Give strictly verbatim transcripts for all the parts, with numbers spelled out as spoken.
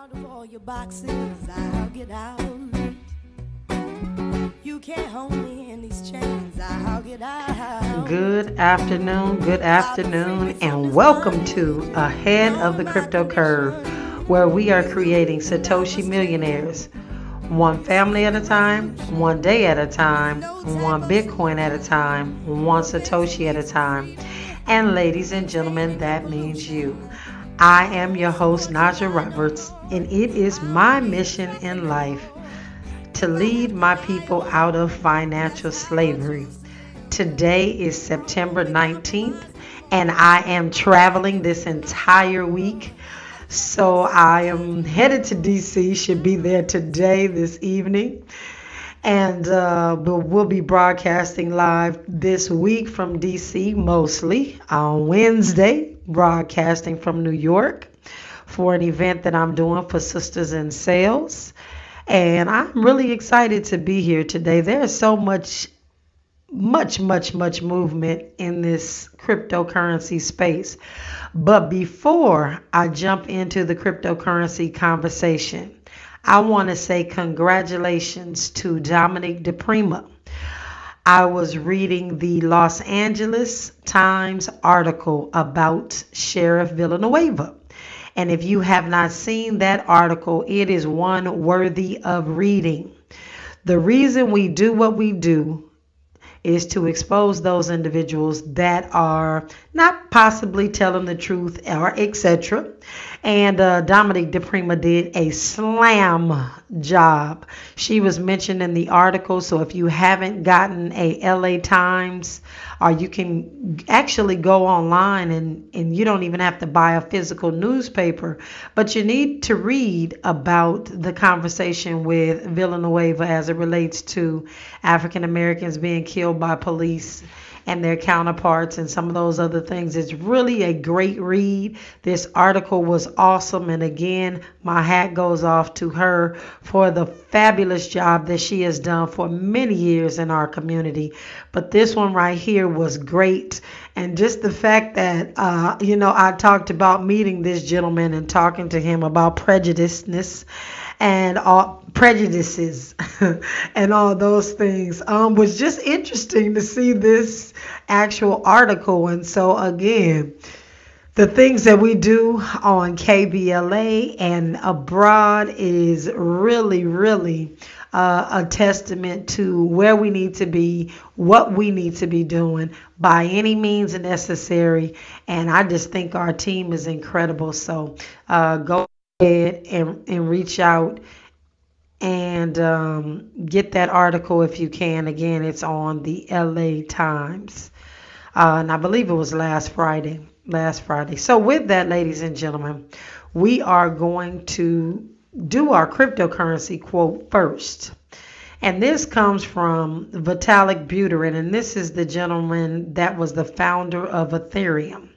out of all your boxes, I'll get out. You can't hold me in these chains, I'll get out. Good afternoon, good afternoon, and welcome to Ahead of the Crypto Curve, where we are creating Satoshi millionaires, one family at a time, one day at a time, one Bitcoin at a time, one Satoshi at a time. And ladies and gentlemen, that means you. I am your host, Naja Roberts, and it is my mission in life to lead my people out of financial slavery. Today is September nineteenth, and I am traveling this entire week. So I am headed to D C, should be there today, this evening. And uh, we'll be broadcasting live this week from D C mostly on Wednesday, broadcasting from New York for an event that I'm doing for Sisters in Sales. And I'm really excited to be here today. There's so much, much, much, much movement in this cryptocurrency space. But before I jump into the cryptocurrency conversation, I want to say congratulations to Dominique DiPrima. I was reading the Los Angeles Times article about Sheriff Villanueva. And if you have not seen that article, it is one worthy of reading. The reason we do what we do is to expose those individuals that are not possibly telling the truth, or et cetera. And uh, Dominique DiPrima did a slam job. She was mentioned in the article. So if you haven't gotten a L A Times, or you can actually go online and, and you don't even have to buy a physical newspaper, but you need to read about the conversation with Villanueva as it relates to African Americans being killed by police and their counterparts and some of those other things. It's really a great read. This article was awesome. And again, my hat goes off to her for the fabulous job that she has done for many years in our community. But this one right here was great. And just the fact that, uh, you know, I talked about meeting this gentleman and talking to him about prejudiceness and all prejudices and all those things um, was just interesting to see this actual article. And so, again, the things that we do on K B L A and abroad is really, really uh, a testament to where we need to be, what we need to be doing by any means necessary. And I just think our team is incredible. So uh, go ahead and, and reach out and um, get that article if you can. Again, it's on the L A Times. Uh, and I believe it was last Friday. Last Friday. So with that, ladies and gentlemen, we are going to do our cryptocurrency quote first. And this comes from Vitalik Buterin. And this is the gentleman that was the founder of Ethereum.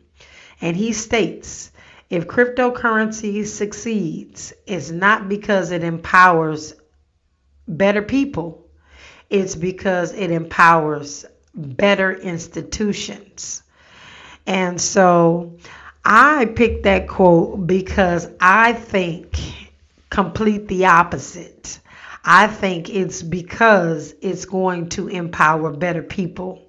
And he states, if cryptocurrency succeeds, it's not because it empowers better people. It's because it empowers better institutions. And so I picked that quote because I think complete the opposite. I think it's because it's going to empower better people.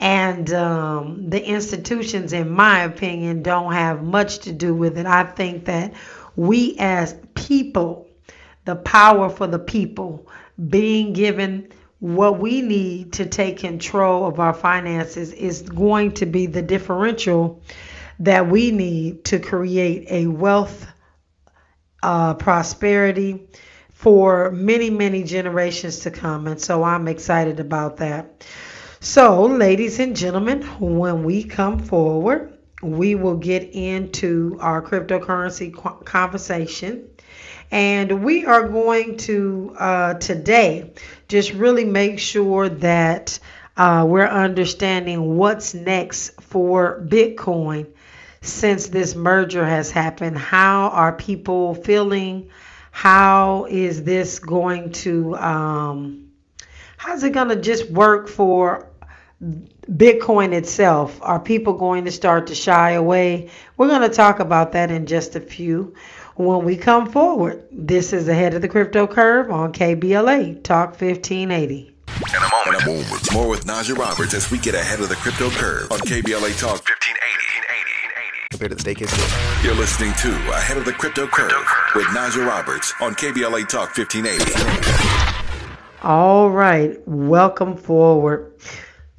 And um, the institutions, in my opinion, don't have much to do with it. I think that we as people, the power for the people, being given what we need to take control of our finances is going to be the differential that we need to create a wealth, uh, prosperity for many, many generations to come. And so I'm excited about that. So, ladies and gentlemen, when we come forward, we will get into our cryptocurrency conversation. And we are going to uh, today just really make sure that uh, we're understanding what's next for Bitcoin since this merger has happened. How are people feeling? How is this going to, um, how's it going to just work for Bitcoin itself? Are people going to start to shy away? We're going to talk about that in just a few. when we come forward. This is Ahead of the Crypto Curve on K B L A Talk fifteen eighty. In a moment, in a moment. More with Naja Roberts as we get ahead of the crypto curve on K B L A Talk fifteen eighty. Compared to the day case deal. You're listening to Ahead of the Crypto Curve with Naja Roberts on K B L A Talk fifteen eighty. All right, welcome forward.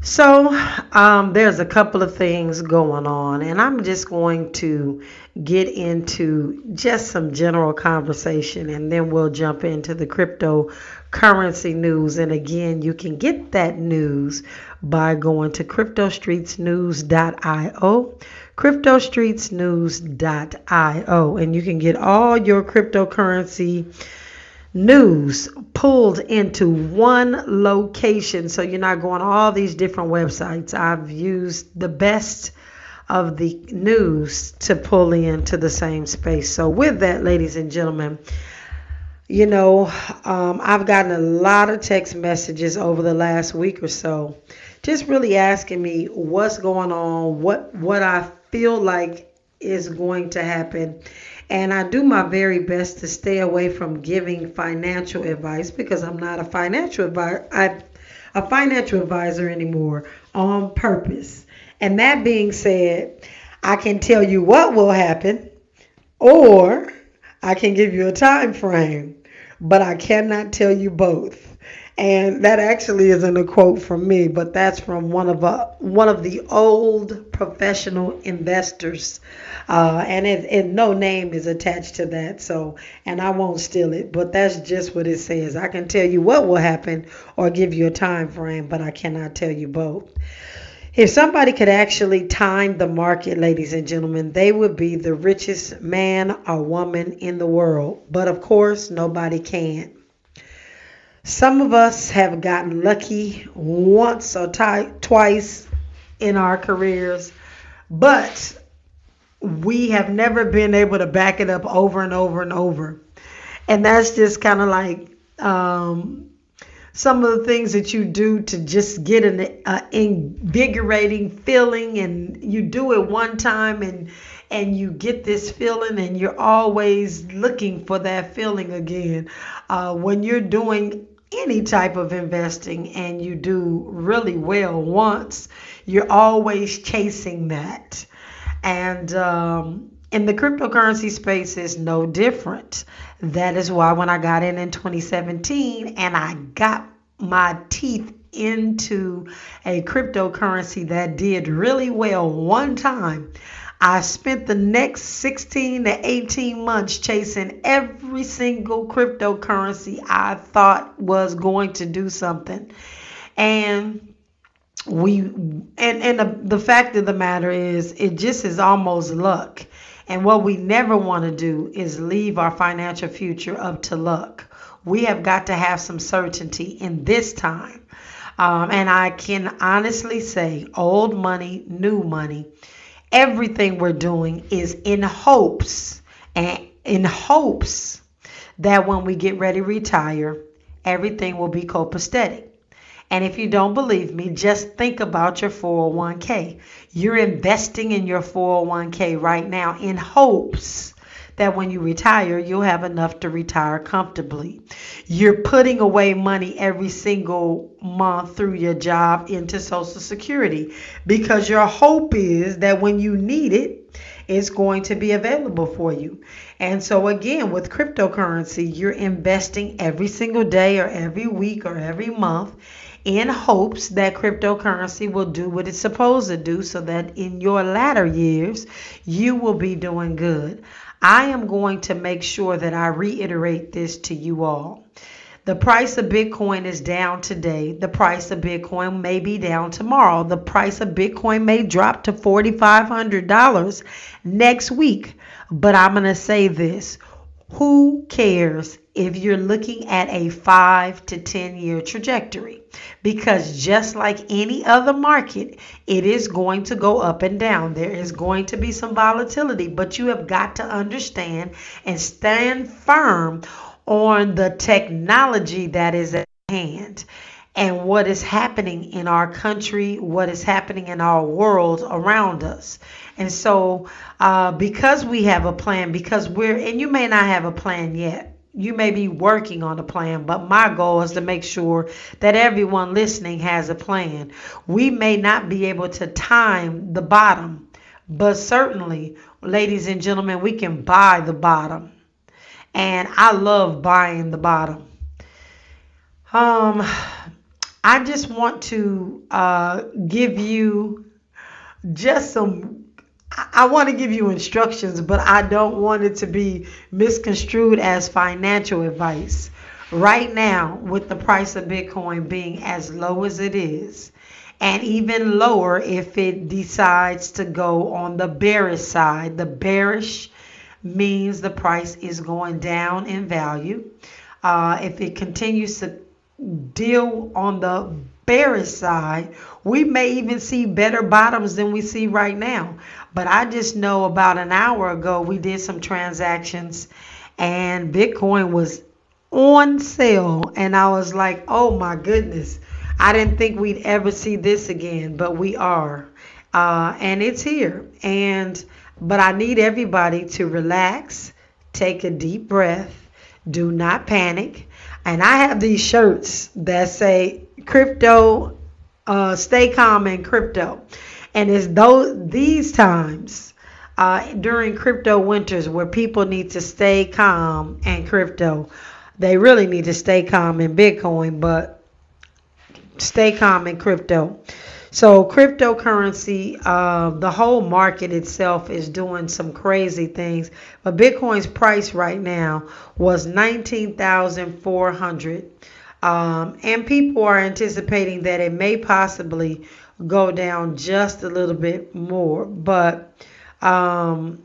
So um, there's a couple of things going on, and I'm just going to get into just some general conversation, and then we'll jump into the cryptocurrency news. And again, you can get that news by going to crypto streets news dot io, crypto streets news dot io, and you can get all your cryptocurrency news pulled into one location, so you're not going all these different websites. I've used the best of the news to pull into the same space. So with that, ladies and gentlemen, you know, um, I've gotten a lot of text messages over the last week or so, just really asking me what's going on, what what I feel like is going to happen. And I do my very best to stay away from giving financial advice, because I'm not a financial advisor, I, a financial advisor anymore on purpose. And that being said, I can tell you what will happen, or I can give you a time frame, but I cannot tell you both. And that actually isn't a quote from me, but that's from one of a, one of the old professional investors, uh, and it, it, no name is attached to that. So, and I won't steal it, but that's just what it says. I can tell you what will happen or give you a time frame, but I cannot tell you both. If somebody could actually time the market, ladies and gentlemen, they would be the richest man or woman in the world. But of course, nobody can. Some of us have gotten lucky once or t- twice in our careers, but we have never been able to back it up over and over and over. And that's just kind of like um, some of the things that you do to just get an uh, invigorating feeling, and you do it one time and And you get this feeling, and you're always looking for that feeling again. Uh, when you're doing any type of investing and you do really well once, you're always chasing that. And um, in the cryptocurrency space is no different. That is why when I got in in twenty seventeen and I got my teeth into a cryptocurrency that did really well one time, I spent the next sixteen to eighteen months chasing every single cryptocurrency I thought was going to do something. And we and, and the, the fact of the matter is, it just is almost luck. And what we never want to do is leave our financial future up to luck. We have got to have some certainty in this time. Um, and I can honestly say, old money, new money, everything we're doing is in hopes and in hopes that when we get ready to retire, everything will be copacetic. And if you don't believe me, just think about your four oh one k. You're investing in your four oh one k right now in hopes that when you retire, you'll have enough to retire comfortably. You're putting away money every single month through your job into Social Security, because your hope is that when you need it, it's going to be available for you. And so again, with cryptocurrency, you're investing every single day or every week or every month in hopes that cryptocurrency will do what it's supposed to do, so that in your latter years, you will be doing good. I am going to make sure that I reiterate this to you all. The price of Bitcoin is down today. The price of Bitcoin may be down tomorrow. The price of Bitcoin may drop to four thousand five hundred dollars next week. But I'm going to say this. Who cares if you're looking at a five to ten year trajectory? Because just like any other market, it is going to go up and down. There is going to be some volatility, but you have got to understand and stand firm on the technology that is at hand. and what is happening in our country, what is happening in our world around us. And so uh, because we have a plan, because we're, and you may not have a plan yet. You may be working on a plan, but my goal is to make sure that everyone listening has a plan. We may not be able to time the bottom, but certainly, ladies and gentlemen, we can buy the bottom. And I love buying the bottom. Um, I just want to uh, give you just some I want to give you instructions, but I don't want it to be misconstrued as financial advice. Right now, with the price of Bitcoin being as low as it is, and even lower if it decides to go on the bearish side. The bearish means the price is going down in value. Uh, if it continues to deal on the bearish side, we may even see better bottoms than we see right now. But I just know about an hour ago we did some transactions and Bitcoin was on sale, and I was like, oh my goodness, I didn't think we'd ever see this again, but we are, uh, and it's here. And but I need everybody to relax, take a deep breath, do not panic. And I have these shirts that say crypto, uh, stay calm in crypto. And it's those these times uh, during crypto winters where people need to stay calm in crypto. They really need to stay calm in Bitcoin, but stay calm in crypto. So cryptocurrency, uh, the whole market itself is doing some crazy things. But Bitcoin's price right now was nineteen thousand four hundred dollars. Um, and people are anticipating that it may possibly go down just a little bit more. But um,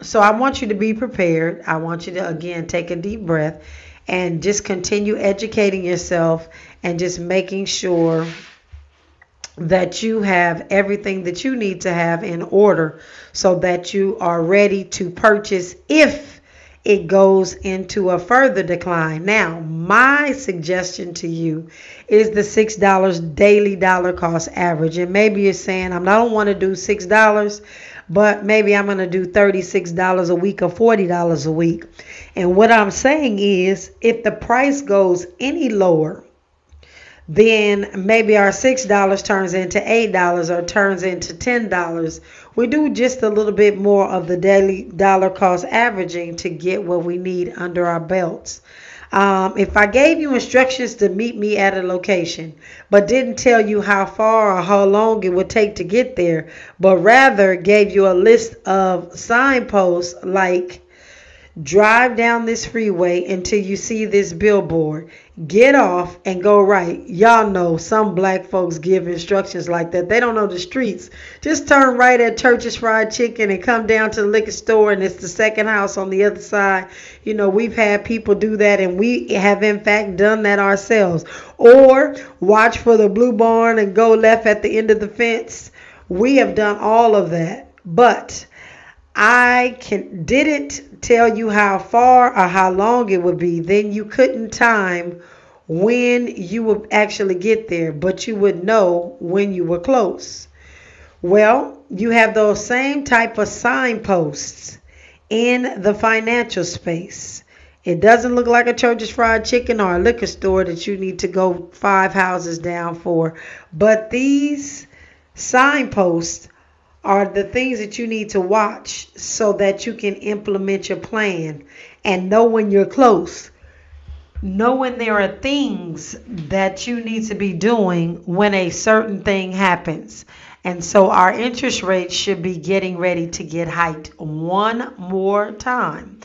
so I want you to be prepared. I want you to, again, take a deep breath and just continue educating yourself and just making sure that you have everything that you need to have in order so that you are ready to purchase if it goes into a further decline. Now, my suggestion to you is the six dollars daily dollar cost average. And maybe you're saying, I don't want to do six dollars, but maybe I'm going to do thirty-six dollars a week or forty dollars a week. And what I'm saying is if the price goes any lower, then maybe our six dollars turns into eight dollars or turns into ten dollars. We do just a little bit more of the daily dollar cost averaging to get what we need under our belts. Um, if I gave you instructions to meet me at a location, but didn't tell you how far or how long it would take to get there, but rather gave you a list of signposts like drive down this freeway until you see this billboard, get off and go right. Y'all know some black folks give instructions like that. They don't know the streets. Just turn right at Church's Fried Chicken and come down to the liquor store, and it's the second house on the other side. You know, we've had people do that, and we have in fact done that ourselves. Or watch for the blue barn and go left at the end of the fence. We have done all of that, but I can didn't tell you how far or how long it would be. Then you couldn't time when you would actually get there, but you would know when you were close. Well, you have those same type of signposts in the financial space. It doesn't look like a Church's Fried Chicken or a liquor store that you need to go five houses down for, but these signposts are the things that you need to watch so that you can implement your plan and know when you're close. Know when there are things that you need to be doing when a certain thing happens. And so our interest rates should be getting ready to get hiked one more time.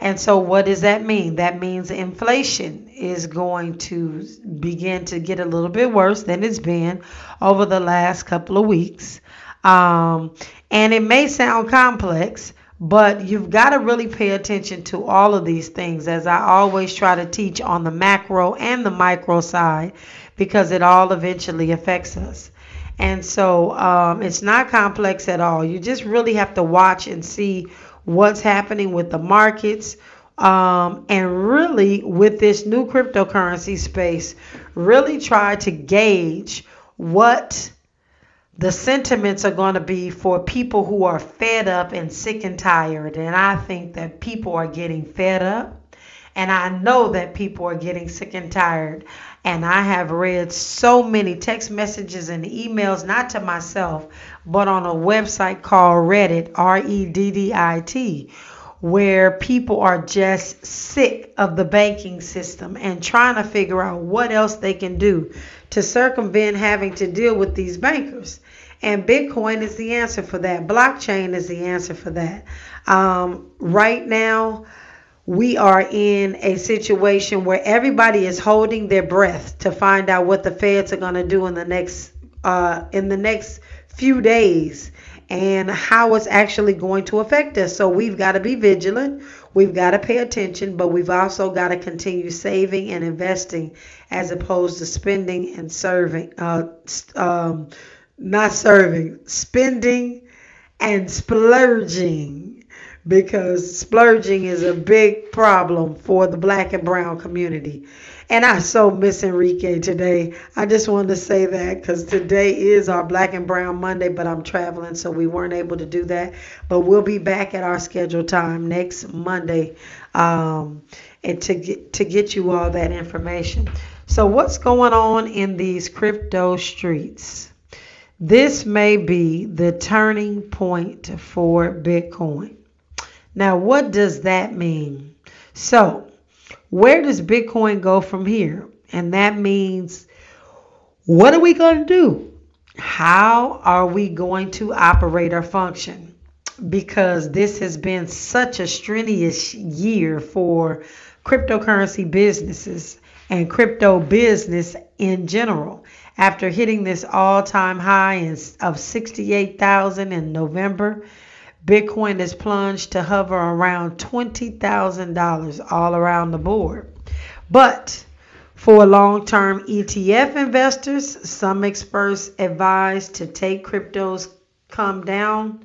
And so what does that mean? That means inflation is going to begin to get a little bit worse than it's been over the last couple of weeks. Um, and it may sound complex, but you've got to really pay attention to all of these things, as I always try to teach on the macro and the micro side, because it all eventually affects us. And so um, it's not complex at all. You just really have to watch and see what's happening with the markets, Um, and really with this new cryptocurrency space, really try to gauge what the sentiments are going to be for people who are fed up and sick and tired. And I think that people are getting fed up. And I know that people are getting sick and tired. And I have read so many text messages and emails, not to myself, but on a website called Reddit, R E D D I T, where people are just sick of the banking system and trying to figure out what else they can do to circumvent having to deal with these bankers. And Bitcoin is the answer for that. Blockchain is the answer for that. Um, right now, we are in a situation where everybody is holding their breath to find out what the feds are going to do in the next uh, in the next few days and how it's actually going to affect us. So we've got to be vigilant. We've got to pay attention, but we've also got to continue saving and investing as opposed to spending and serving, uh, um, not serving, spending and splurging. Because splurging is a big problem for the black and brown community. And I so miss Enrique today. I just wanted to say that because today is our Black and Brown Monday, but I'm traveling, so we weren't able to do that. But we'll be back at our scheduled time next Monday um, and to get, to get you all that information. So what's going on in these crypto streets? This may be the turning point for Bitcoin. Now, what does that mean? So, where does Bitcoin go from here? And that means, what are we going to do? How are we going to operate or function? Because this has been such a strenuous year for cryptocurrency businesses and crypto business in general. After hitting this all-time high of sixty-eight thousand in November, Bitcoin has plunged to hover around twenty thousand dollars all around the board. But for long-term E T F investors, some experts advise to take cryptos come down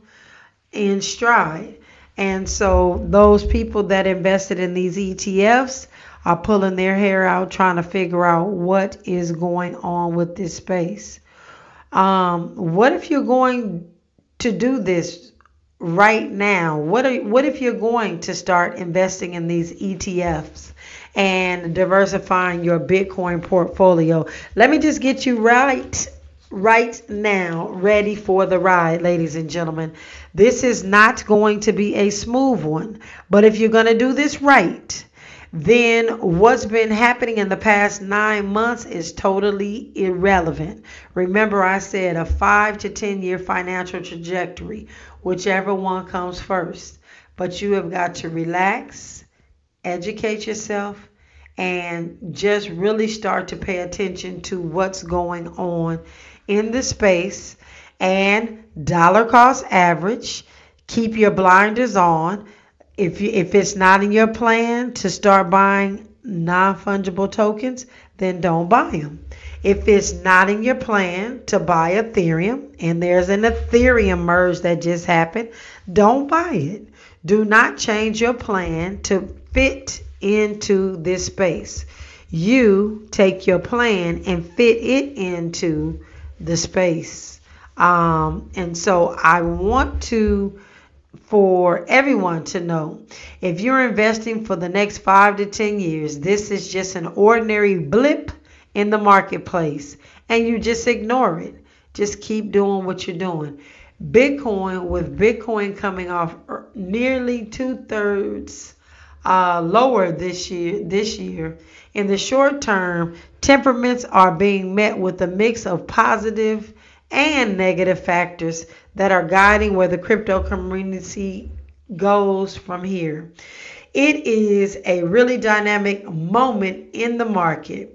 in stride. And so those people that invested in these E T Fs are pulling their hair out trying to figure out what is going on with this space. Um, what if you're going to do this? Right now, what are, what if you're going to start investing in these E T Fs and diversifying your Bitcoin portfolio? Let me just get you right, right now, ready for the ride, ladies and gentlemen. This is not going to be a smooth one, but if you're going to do this right, then what's been happening in the past nine months is totally irrelevant. Remember, I said a five to ten year financial trajectory, whichever one comes first. But you have got to relax, educate yourself, and just really start to pay attention to what's going on in the space and dollar cost average. Keep your blinders on. If you, if it's not in your plan to start buying non-fungible tokens, then don't buy them. If it's not in your plan to buy Ethereum, and there's an Ethereum merge that just happened, don't buy it. Do not change your plan to fit into this space. You take your plan and fit it into the space. Um, and so I want to... for everyone to know, if you're investing for the next five to ten years, this is just an ordinary blip in the marketplace and you just ignore it. Just keep doing what you're doing. Bitcoin, with Bitcoin coming off nearly two thirds uh, lower this year, this year in the short term, temperaments are being met with a mix of positive and negative factors that are guiding where the crypto community goes from here. It is a really dynamic moment in the market.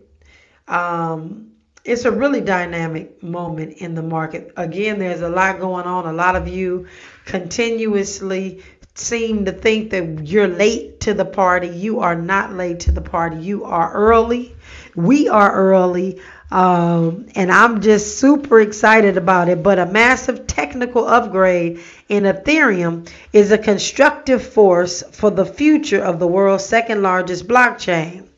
Um, it's a really dynamic moment in the market. Again, there's a lot going on. A lot of you continuously seem to think that you're late to the party. You are not late to the party. You are early. We are early. Um, and I'm just super excited about it. But a massive technical upgrade in Ethereum is a constructive force for the future of the world's second largest blockchain.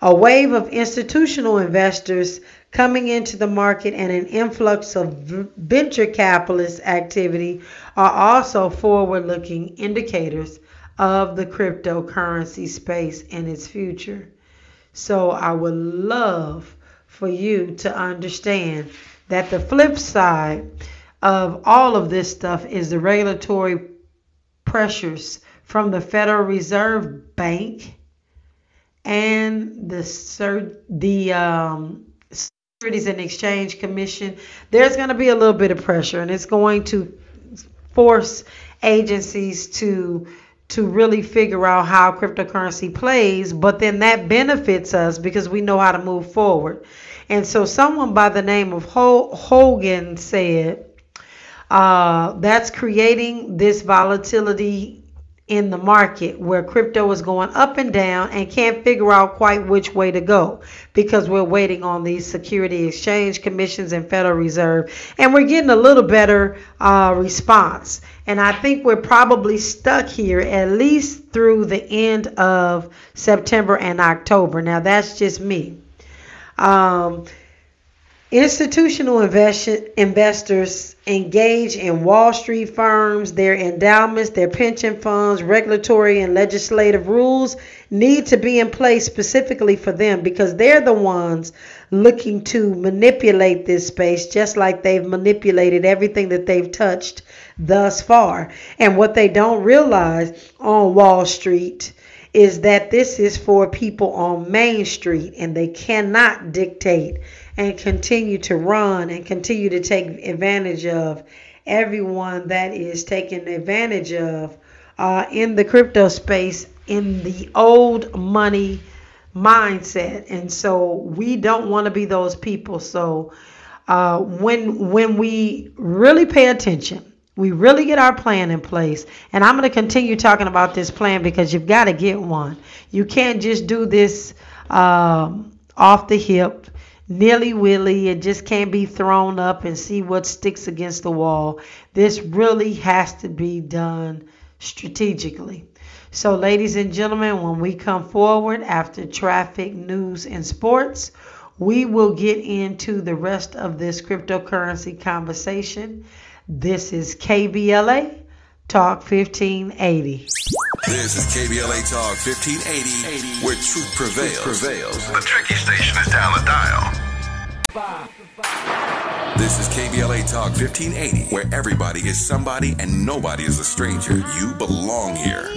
A wave of institutional investors coming into the market and an influx of venture capitalist activity are also forward-looking indicators of the cryptocurrency space and its future. So I would love for you to understand that the flip side of all of this stuff is the regulatory pressures from the Federal Reserve Bank and the the um, Securities and Exchange Commission. There's going to be a little bit of pressure, and it's going to force agencies to to really figure out how cryptocurrency plays, but then that benefits us because we know how to move forward. And so someone by the name of Hogan said, uh, that's creating this volatility in the market where crypto is going up and down and can't figure out quite which way to go because we're waiting on these security exchange commissions and Federal Reserve, and we're getting a little better uh, response. And I think we're probably stuck here at least through the end of September and October. Now, that's just me. Um, Institutional invest- investors engage in Wall Street firms, their endowments, their pension funds. Regulatory and legislative rules need to be in place specifically for them because they're the ones looking to manipulate this space, just like they've manipulated everything that they've touched thus far. And what they don't realize on Wall Street is that this is for people on Main Street, and they cannot dictate and continue to run and continue to take advantage of everyone that is taken advantage of uh, in the crypto space in the old money mindset. And so we don't want to be those people. So uh, when when we really pay attention, we really get our plan in place. And I'm going to continue talking about this plan because you've got to get one. You can't just do this um, off the hip. Nilly-willy, it just can't be thrown up and see what sticks against the wall. This really has to be done strategically. So, ladies and gentlemen, when we come forward after traffic, news, and sports, we will get into the rest of this cryptocurrency conversation. This is K B L A Talk fifteen eighty. This is K B L A Talk fifteen eighty, where truth prevails. Truth prevails. The tricky station is down the dial. This is K B L A Talk fifteen eighty, where everybody is somebody and nobody is a stranger. You belong here.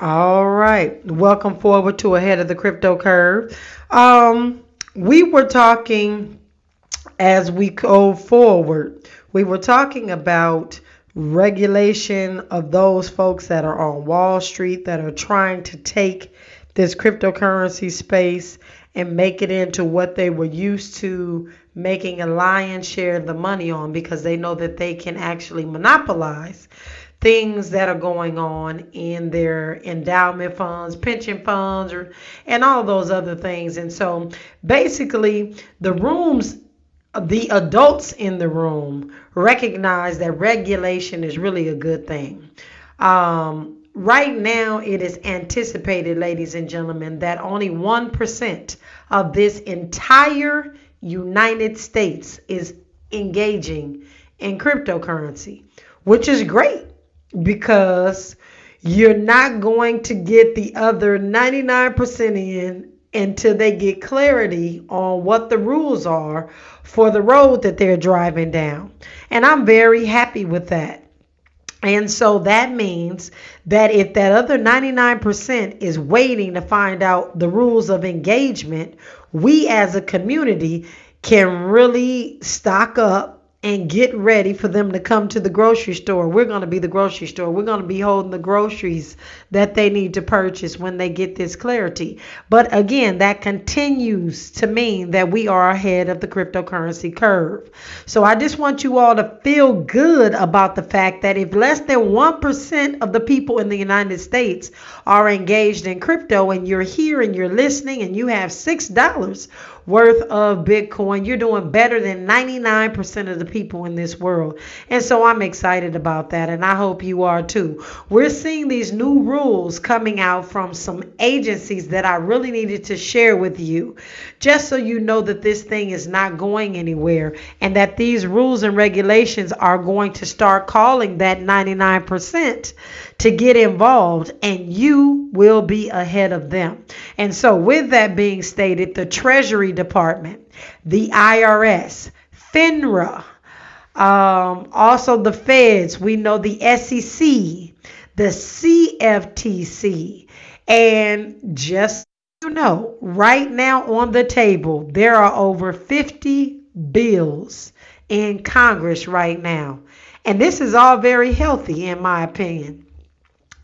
All right. Welcome forward to Ahead of the Crypto Curve. Um, we were talking as we go forward. We were talking about regulation of those folks that are on Wall Street that are trying to take this cryptocurrency space and make it into what they were used to making a lion's share of the money on, because they know that they can actually monopolize things that are going on in their endowment funds, pension funds, or, and all those other things. And so basically the rooms The adults in the room recognize that regulation is really a good thing. Um, right now, it is anticipated, ladies and gentlemen, that only one percent of this entire United States is engaging in cryptocurrency, which is great because you're not going to get the other ninety-nine percent in until they get clarity on what the rules are for the road that they're driving down. And I'm very happy with that. And so that means that if that other ninety-nine percent is waiting to find out the rules of engagement, we as a community can really stock up and get ready for them to come to the grocery store. We're going to be the grocery store. We're going to be holding the groceries that they need to purchase when they get this clarity. But again, that continues to mean that we are ahead of the cryptocurrency curve. So I just want you all to feel good about the fact that if less than one percent of the people in the United States are engaged in crypto, and you're here and you're listening and you have six dollars worth of Bitcoin, you're doing better than ninety-nine percent of the people in this world. And so I'm excited about that, and I hope you are too. We're seeing these new rules coming out from some agencies that I really needed to share with you, just so you know that this thing is not going anywhere, and that these rules and regulations are going to start calling that ninety-nine percent to get involved, and you will be ahead of them. And so with that being stated, the Treasury Department, the I R S, FINRA, um, also the feds, we know the S E C, the C F T C, and just so you know, right now on the table, there are over fifty bills in Congress right now. And this is all very healthy, in my opinion.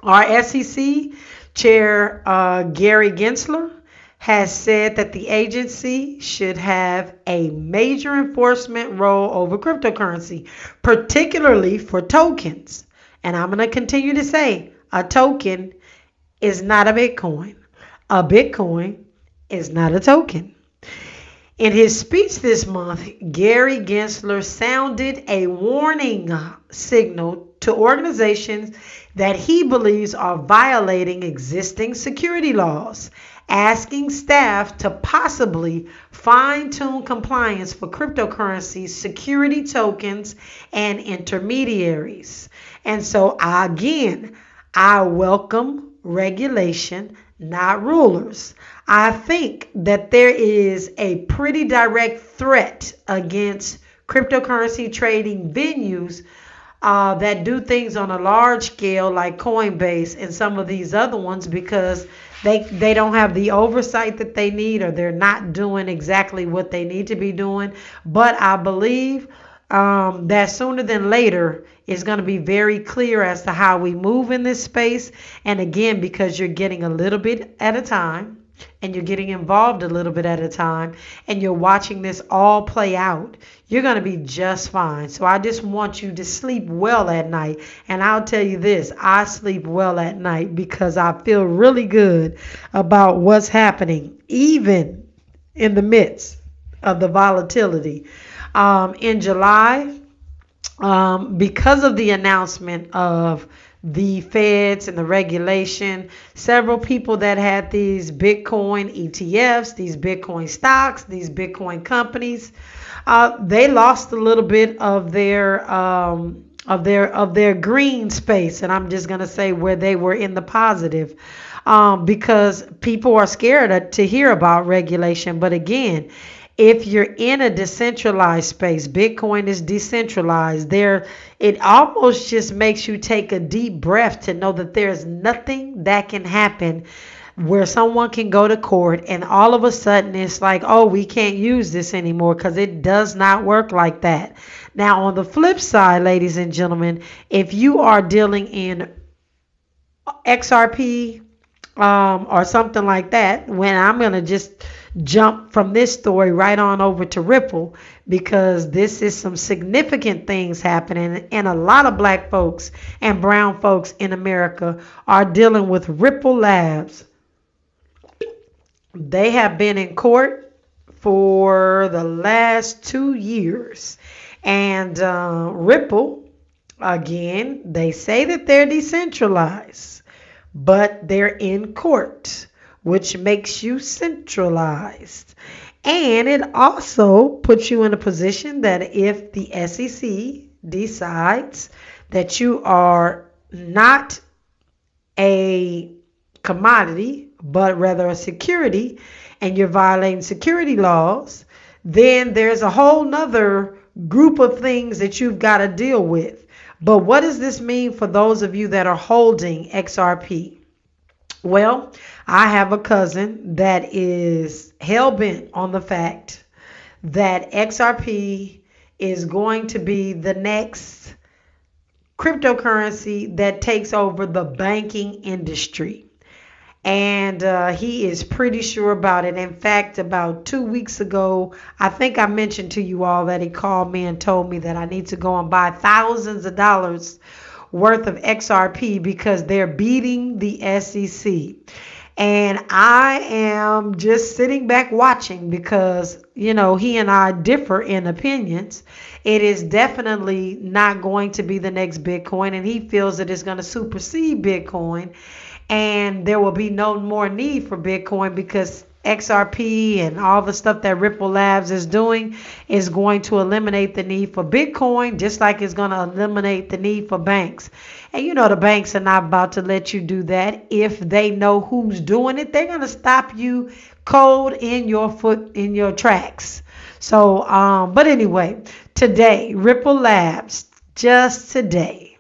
Our S E C Chair uh, Gary Gensler has said that the agency should have a major enforcement role over cryptocurrency, particularly for tokens. And I'm going to continue to say, a token is not a Bitcoin. A Bitcoin is not a token. In his speech this month, Gary Gensler sounded a warning signal to organizations that he believes are violating existing security laws, asking staff to possibly fine-tune compliance for cryptocurrency, security tokens, and intermediaries. And so, again, I welcome regulation, not rulers. I think that there is a pretty direct threat against cryptocurrency trading venues Uh, that do things on a large scale like Coinbase and some of these other ones, because they they don't have the oversight that they need, or they're not doing exactly what they need to be doing. But I believe um, that sooner than later, it's going to be very clear as to how we move in this space. And again, because you're getting a little bit at a time, and you're getting involved a little bit at a time, and you're watching this all play out, you're going to be just fine. So I just want you to sleep well at night. And I'll tell you this, I sleep well at night because I feel really good about what's happening, even in the midst of the volatility. Um, in July, um, because of the announcement of the feds and the regulation, several people that had these Bitcoin E T Fs, these Bitcoin stocks, these Bitcoin companies, uh, they lost a little bit of their um, of their of their green space. And I'm just going to say where they were in the positive, um, because people are scared to hear about regulation. But again, if you're in a decentralized space, Bitcoin is decentralized. There, it almost just makes you take a deep breath to know that there's nothing that can happen where someone can go to court and all of a sudden it's like, oh, we can't use this anymore, because it does not work like that. Now, on the flip side, ladies and gentlemen, if you are dealing in X R P um, or something like that, when I'm going to just jump from this story right on over to Ripple, because this is some significant things happening, and a lot of black folks and brown folks in America are dealing with Ripple Labs. They have been in court for the last two years, and uh, Ripple, again, they say that they're decentralized, but they're in court, which makes you centralized. And it also puts you in a position that if the S E C decides that you are not a commodity, but rather a security, and you're violating security laws, then there's a whole nother group of things that you've got to deal with. But what does this mean for those of you that are holding X R P? Well, I have a cousin that is hell bent on the fact that X R P is going to be the next cryptocurrency that takes over the banking industry. And uh, he is pretty sure about it. In fact, about two weeks ago, I think I mentioned to you all that he called me and told me that I need to go and buy thousands of dollars worth of X R P because they're beating the S E C. And I am just sitting back watching because, you know, he and I differ in opinions. It is definitely not going to be the next Bitcoin, and he feels that it's going to supersede Bitcoin. And there will be no more need for Bitcoin because X R P and all the stuff that Ripple Labs is doing is going to eliminate the need for Bitcoin, just like it's going to eliminate the need for banks. And you know the banks are not about to let you do that. If they know who's doing it, they're going to stop you cold in your foot, in your tracks. So, um, but anyway, today, Ripple Labs, just today,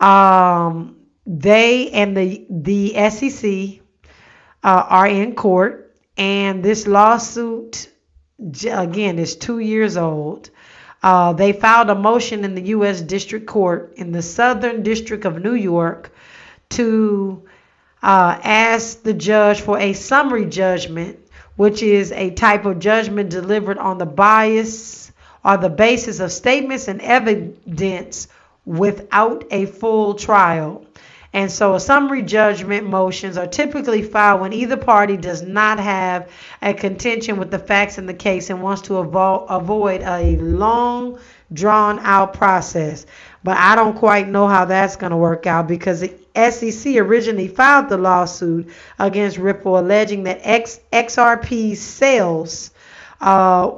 um, they and the the S E C uh, are in court, and this lawsuit, again, is two years old. Uh, they filed a motion in the U S District Court in the Southern District of New York to uh, ask the judge for a summary judgment, which is a type of judgment delivered on the bias or the basis of statements and evidence without a full trial. And so summary judgment motions are typically filed when either party does not have a contention with the facts in the case and wants to avo- avoid a long, drawn-out process. But I don't quite know how that's going to work out because the S E C originally filed the lawsuit against Ripple alleging that X- XRP sales, uh,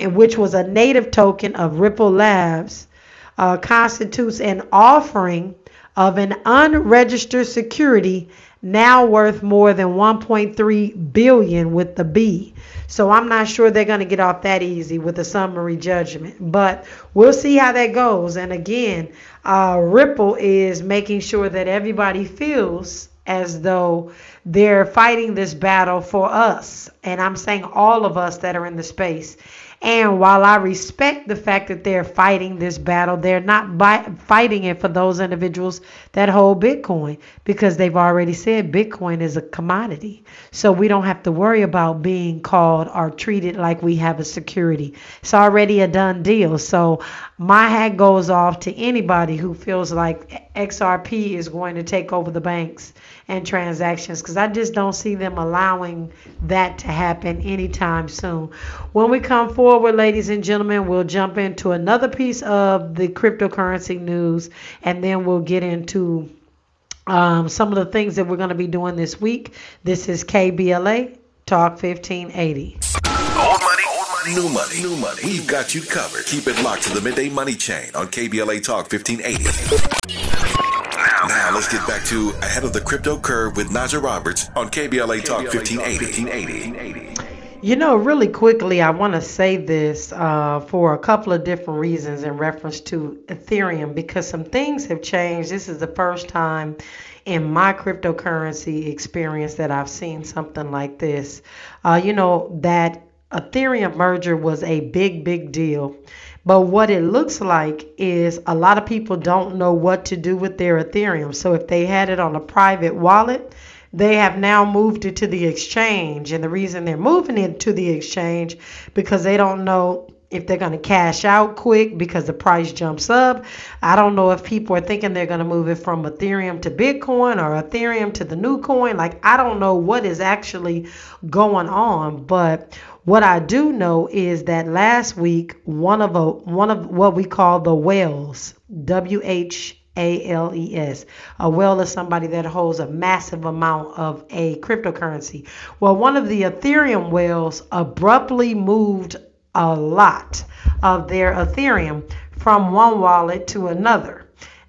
which was a native token of Ripple Labs, uh, constitutes an offering of an unregistered security now worth more than one point three billion dollars with the B. So I'm not sure they're going to get off that easy with a summary judgment, but we'll see how that goes. And again, uh, Ripple is making sure that everybody feels as though they're fighting this battle for us. And I'm saying all of us that are in the space. And while I respect the fact that they're fighting this battle, they're not bi- fighting it for those individuals that hold Bitcoin because they've already said Bitcoin is a commodity. So we don't have to worry about being called or treated like we have a security. It's already a done deal. So my hat goes off to anybody who feels like X R P is going to take over the banks and transactions because I just don't see them allowing that to happen anytime soon. When we come forward, Forward, ladies and gentlemen, we'll jump into another piece of the cryptocurrency news, and then we'll get into um, some of the things that we're going to be doing this week. This is K B L A Talk fifteen eighty. Old money, old money, new money, new money. We've got you covered. Keep it locked to the midday money chain on K B L A Talk fifteen eighty. Now let's get back to Ahead of the Crypto Curve with Naja Roberts on K B L A Talk fifteen eighty. You know, really quickly, I want to say this uh, for a couple of different reasons in reference to Ethereum, because some things have changed. This is the first time in my cryptocurrency experience that I've seen something like this. Uh, you know, that Ethereum merger was a big, big deal. But what it looks like is a lot of people don't know what to do with their Ethereum. So if they had it on a private wallet, they have now moved it to the exchange, and the reason they're moving it to the exchange because they don't know if they're going to cash out quick because the price jumps up. I don't know if people are thinking they're going to move it from Ethereum to Bitcoin or Ethereum to the new coin. Like, I don't know what is actually going on, but what I do know is that last week, one of a one of what we call the whales, W H A L E S. A whale is somebody that holds a massive amount of a cryptocurrency. Well, one of the Ethereum whales abruptly moved a lot of their Ethereum from one wallet to another.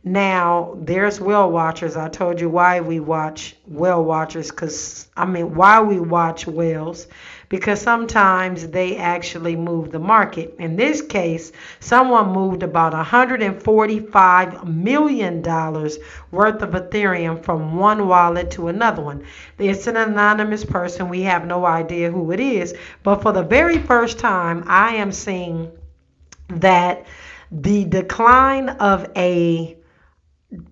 Now, there's whale watchers. I told you why we watch whale watchers, because I mean, why we watch whales, because sometimes they actually move the market. In this case, someone moved about one hundred forty-five million dollars worth of Ethereum from one wallet to another one. It's an anonymous person. We have no idea who it is, but for the very first time, I am seeing that the decline of a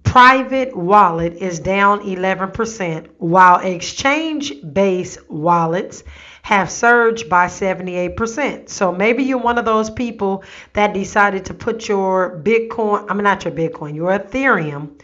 private wallet is down eleven percent, while exchange-based wallets have surged by seventy-eight percent. So maybe you're one of those people that decided to put your Bitcoin, I mean not your Bitcoin, your Ethereum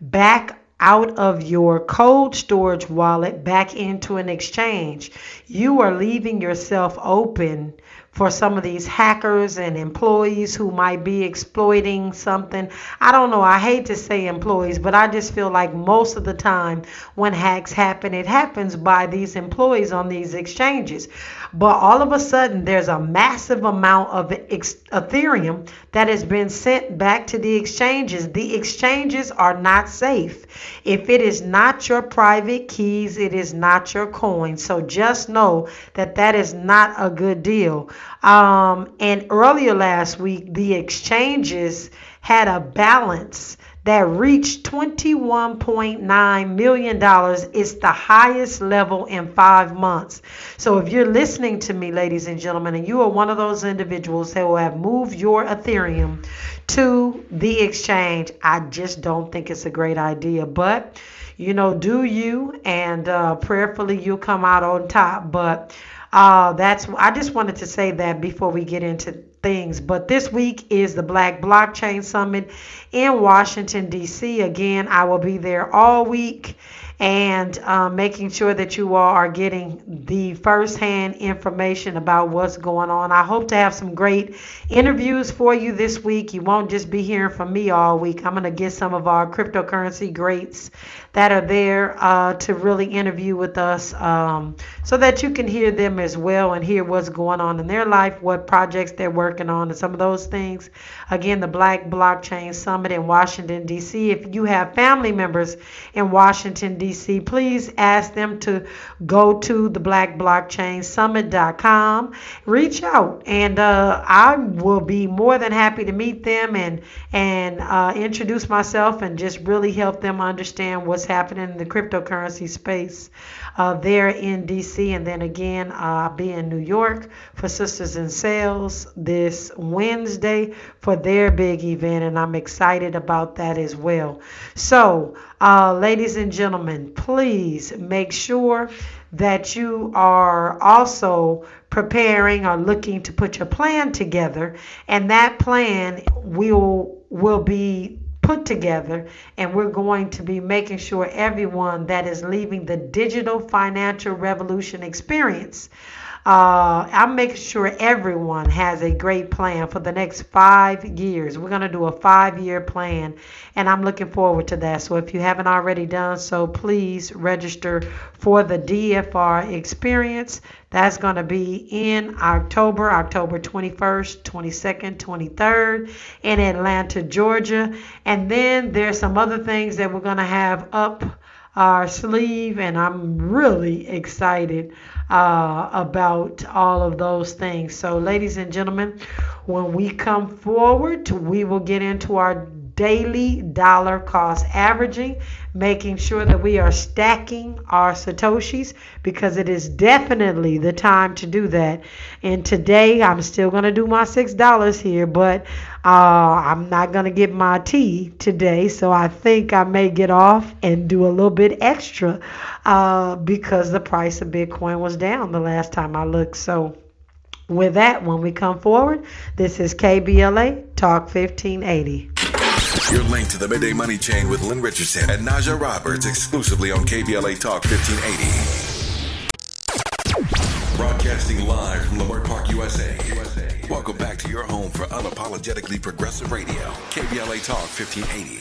back out of your cold storage wallet back into an exchange. You are leaving yourself open for some of these hackers and employees who might be exploiting something. I don't know, I hate to say employees, but I just feel like most of the time when hacks happen, it happens by these employees on these exchanges. But all of a sudden, there's a massive amount of Ethereum that has been sent back to the exchanges. The exchanges are not safe. If it is not your private keys, it is not your coin. So just know that that is not a good deal. Um, and earlier last week, the exchanges had a balance that reached twenty-one point nine million dollars. It's the highest level in five months. So if you're listening to me, ladies and gentlemen, and you are one of those individuals that will have moved your Ethereum to the exchange, I just don't think it's a great idea. But, you know, do you, and uh, prayerfully you'll come out on top. But Uh, that's I just wanted to say that before we get into things. But this week is the Black Blockchain Summit in Washington, D C Again, I will be there all week and uh, making sure that you all are getting the firsthand information about what's going on. I hope to have some great interviews for you this week. You won't just be hearing from me all week. I'm going to get some of our cryptocurrency greats that are there uh, to really interview with us um, so that you can hear them as well and hear what's going on in their life, what projects they're working on, and some of those things. Again, the Black Blockchain Summit in Washington, D C If you have family members in Washington, D C, please ask them to go to the black blockchain summit dot com. Reach out, and uh, I will be more than happy to meet them and and uh, introduce myself and just really help them understand what's happening in the cryptocurrency space uh, there in D C And then again, uh, I'll be in New York for Sisters in Sales this Wednesday for their big event, and I'm excited about that as well. So, uh, ladies and gentlemen, please make sure that you are also preparing or looking to put your plan together, and that plan will will be put together, and we're going to be making sure everyone that is leaving the Digital Financial Revolution Experience, Uh, I'm making sure everyone has a great plan for the next five years. We're going to do a five-year plan, and I'm looking forward to that. So if you haven't already done so, please register for the D F R experience. That's going to be in October, October twenty-first, twenty-second, twenty-third in Atlanta, Georgia. And then there's some other things that we're going to have up our sleeve, and I'm really excited uh, about all of those things. So ladies and gentlemen, when we come forward, we will get into our daily dollar cost averaging, making sure that we are stacking our Satoshis, because it is definitely the time to do that. And today I'm still going to do my six dollars here, but uh, I'm not going to get my tea today. So I think I may get off and do a little bit extra uh, because the price of Bitcoin was down the last time I looked. So with that, when we come forward, this is K B L A Talk fifteen eighty. You're linked to the Midday Money Chain with Lynn Richardson and Naja Roberts exclusively on K B L A Talk fifteen eighty. Broadcasting live from Leimert Park, U S A. Welcome back to your home for unapologetically progressive radio, K B L A Talk fifteen eighty.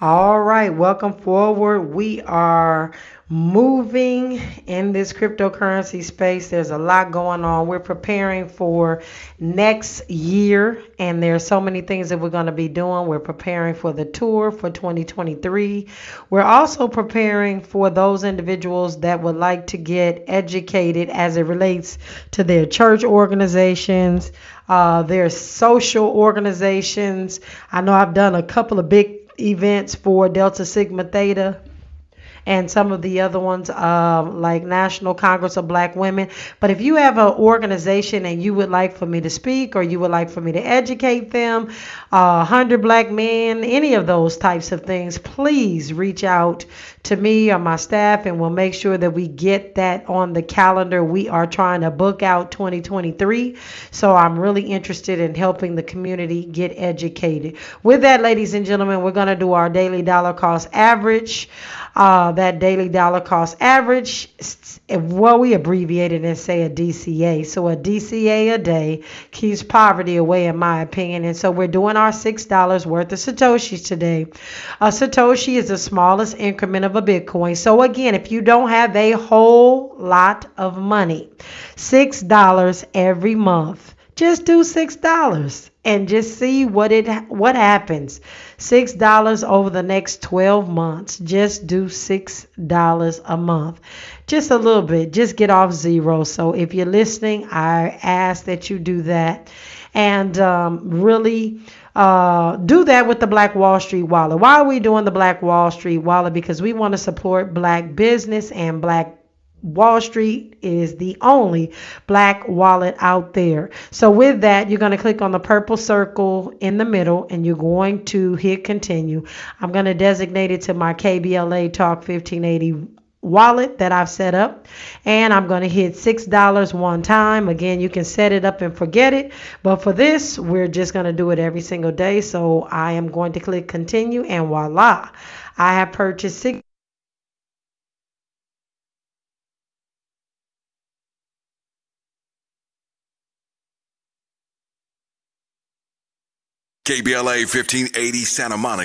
All right, welcome forward. We are moving in this cryptocurrency space. There's a lot going on. We're preparing for next year, and there's so many things that we're going to be doing. We're preparing for the tour for twenty twenty-three. We're also preparing for those individuals that would like to get educated as it relates to their church organizations, uh, their social organizations. I know I've done a couple of big events for Delta Sigma Theta and some of the other ones uh, like National Congress of Black Women. But if you have an organization and you would like for me to speak, or you would like for me to educate them, uh, one hundred Black Men, any of those types of things, please reach out to me or my staff, and we'll make sure that we get that on the calendar. We are trying to book out twenty twenty-three, so I'm really interested in helping the community get educated. With that, ladies and gentlemen, we're going to do our daily dollar cost average. Uh, that daily dollar cost average, well, we abbreviate it and say a D C A. So a D C A a day keeps poverty away, in my opinion. And so we're doing our six dollars worth of Satoshis today. A Satoshi is the smallest increment of a Bitcoin. So again, if you don't have a whole lot of money, six dollars every month. Just do six dollars and just see what it what happens. six dollars over the next twelve months. Just do six dollars a month. Just a little bit. Just get off zero. So if you're listening, I ask that you do that. And um, really uh, do that with the Black Wall Street wallet. Why are we doing the Black Wall Street wallet? Because we want to support Black business, and Black Wall Street is the only Black wallet out there. So with that, you're going to click on the purple circle in the middle, and you're going to hit continue. I'm going to designate it to my K B L A Talk fifteen eighty wallet that I've set up, and I'm going to hit six dollars one time. Again, you can set it up and forget it, but for this, we're just going to do it every single day. So I am going to click continue, and voila, I have purchased six. K B L A fifteen eighty Santa Monica.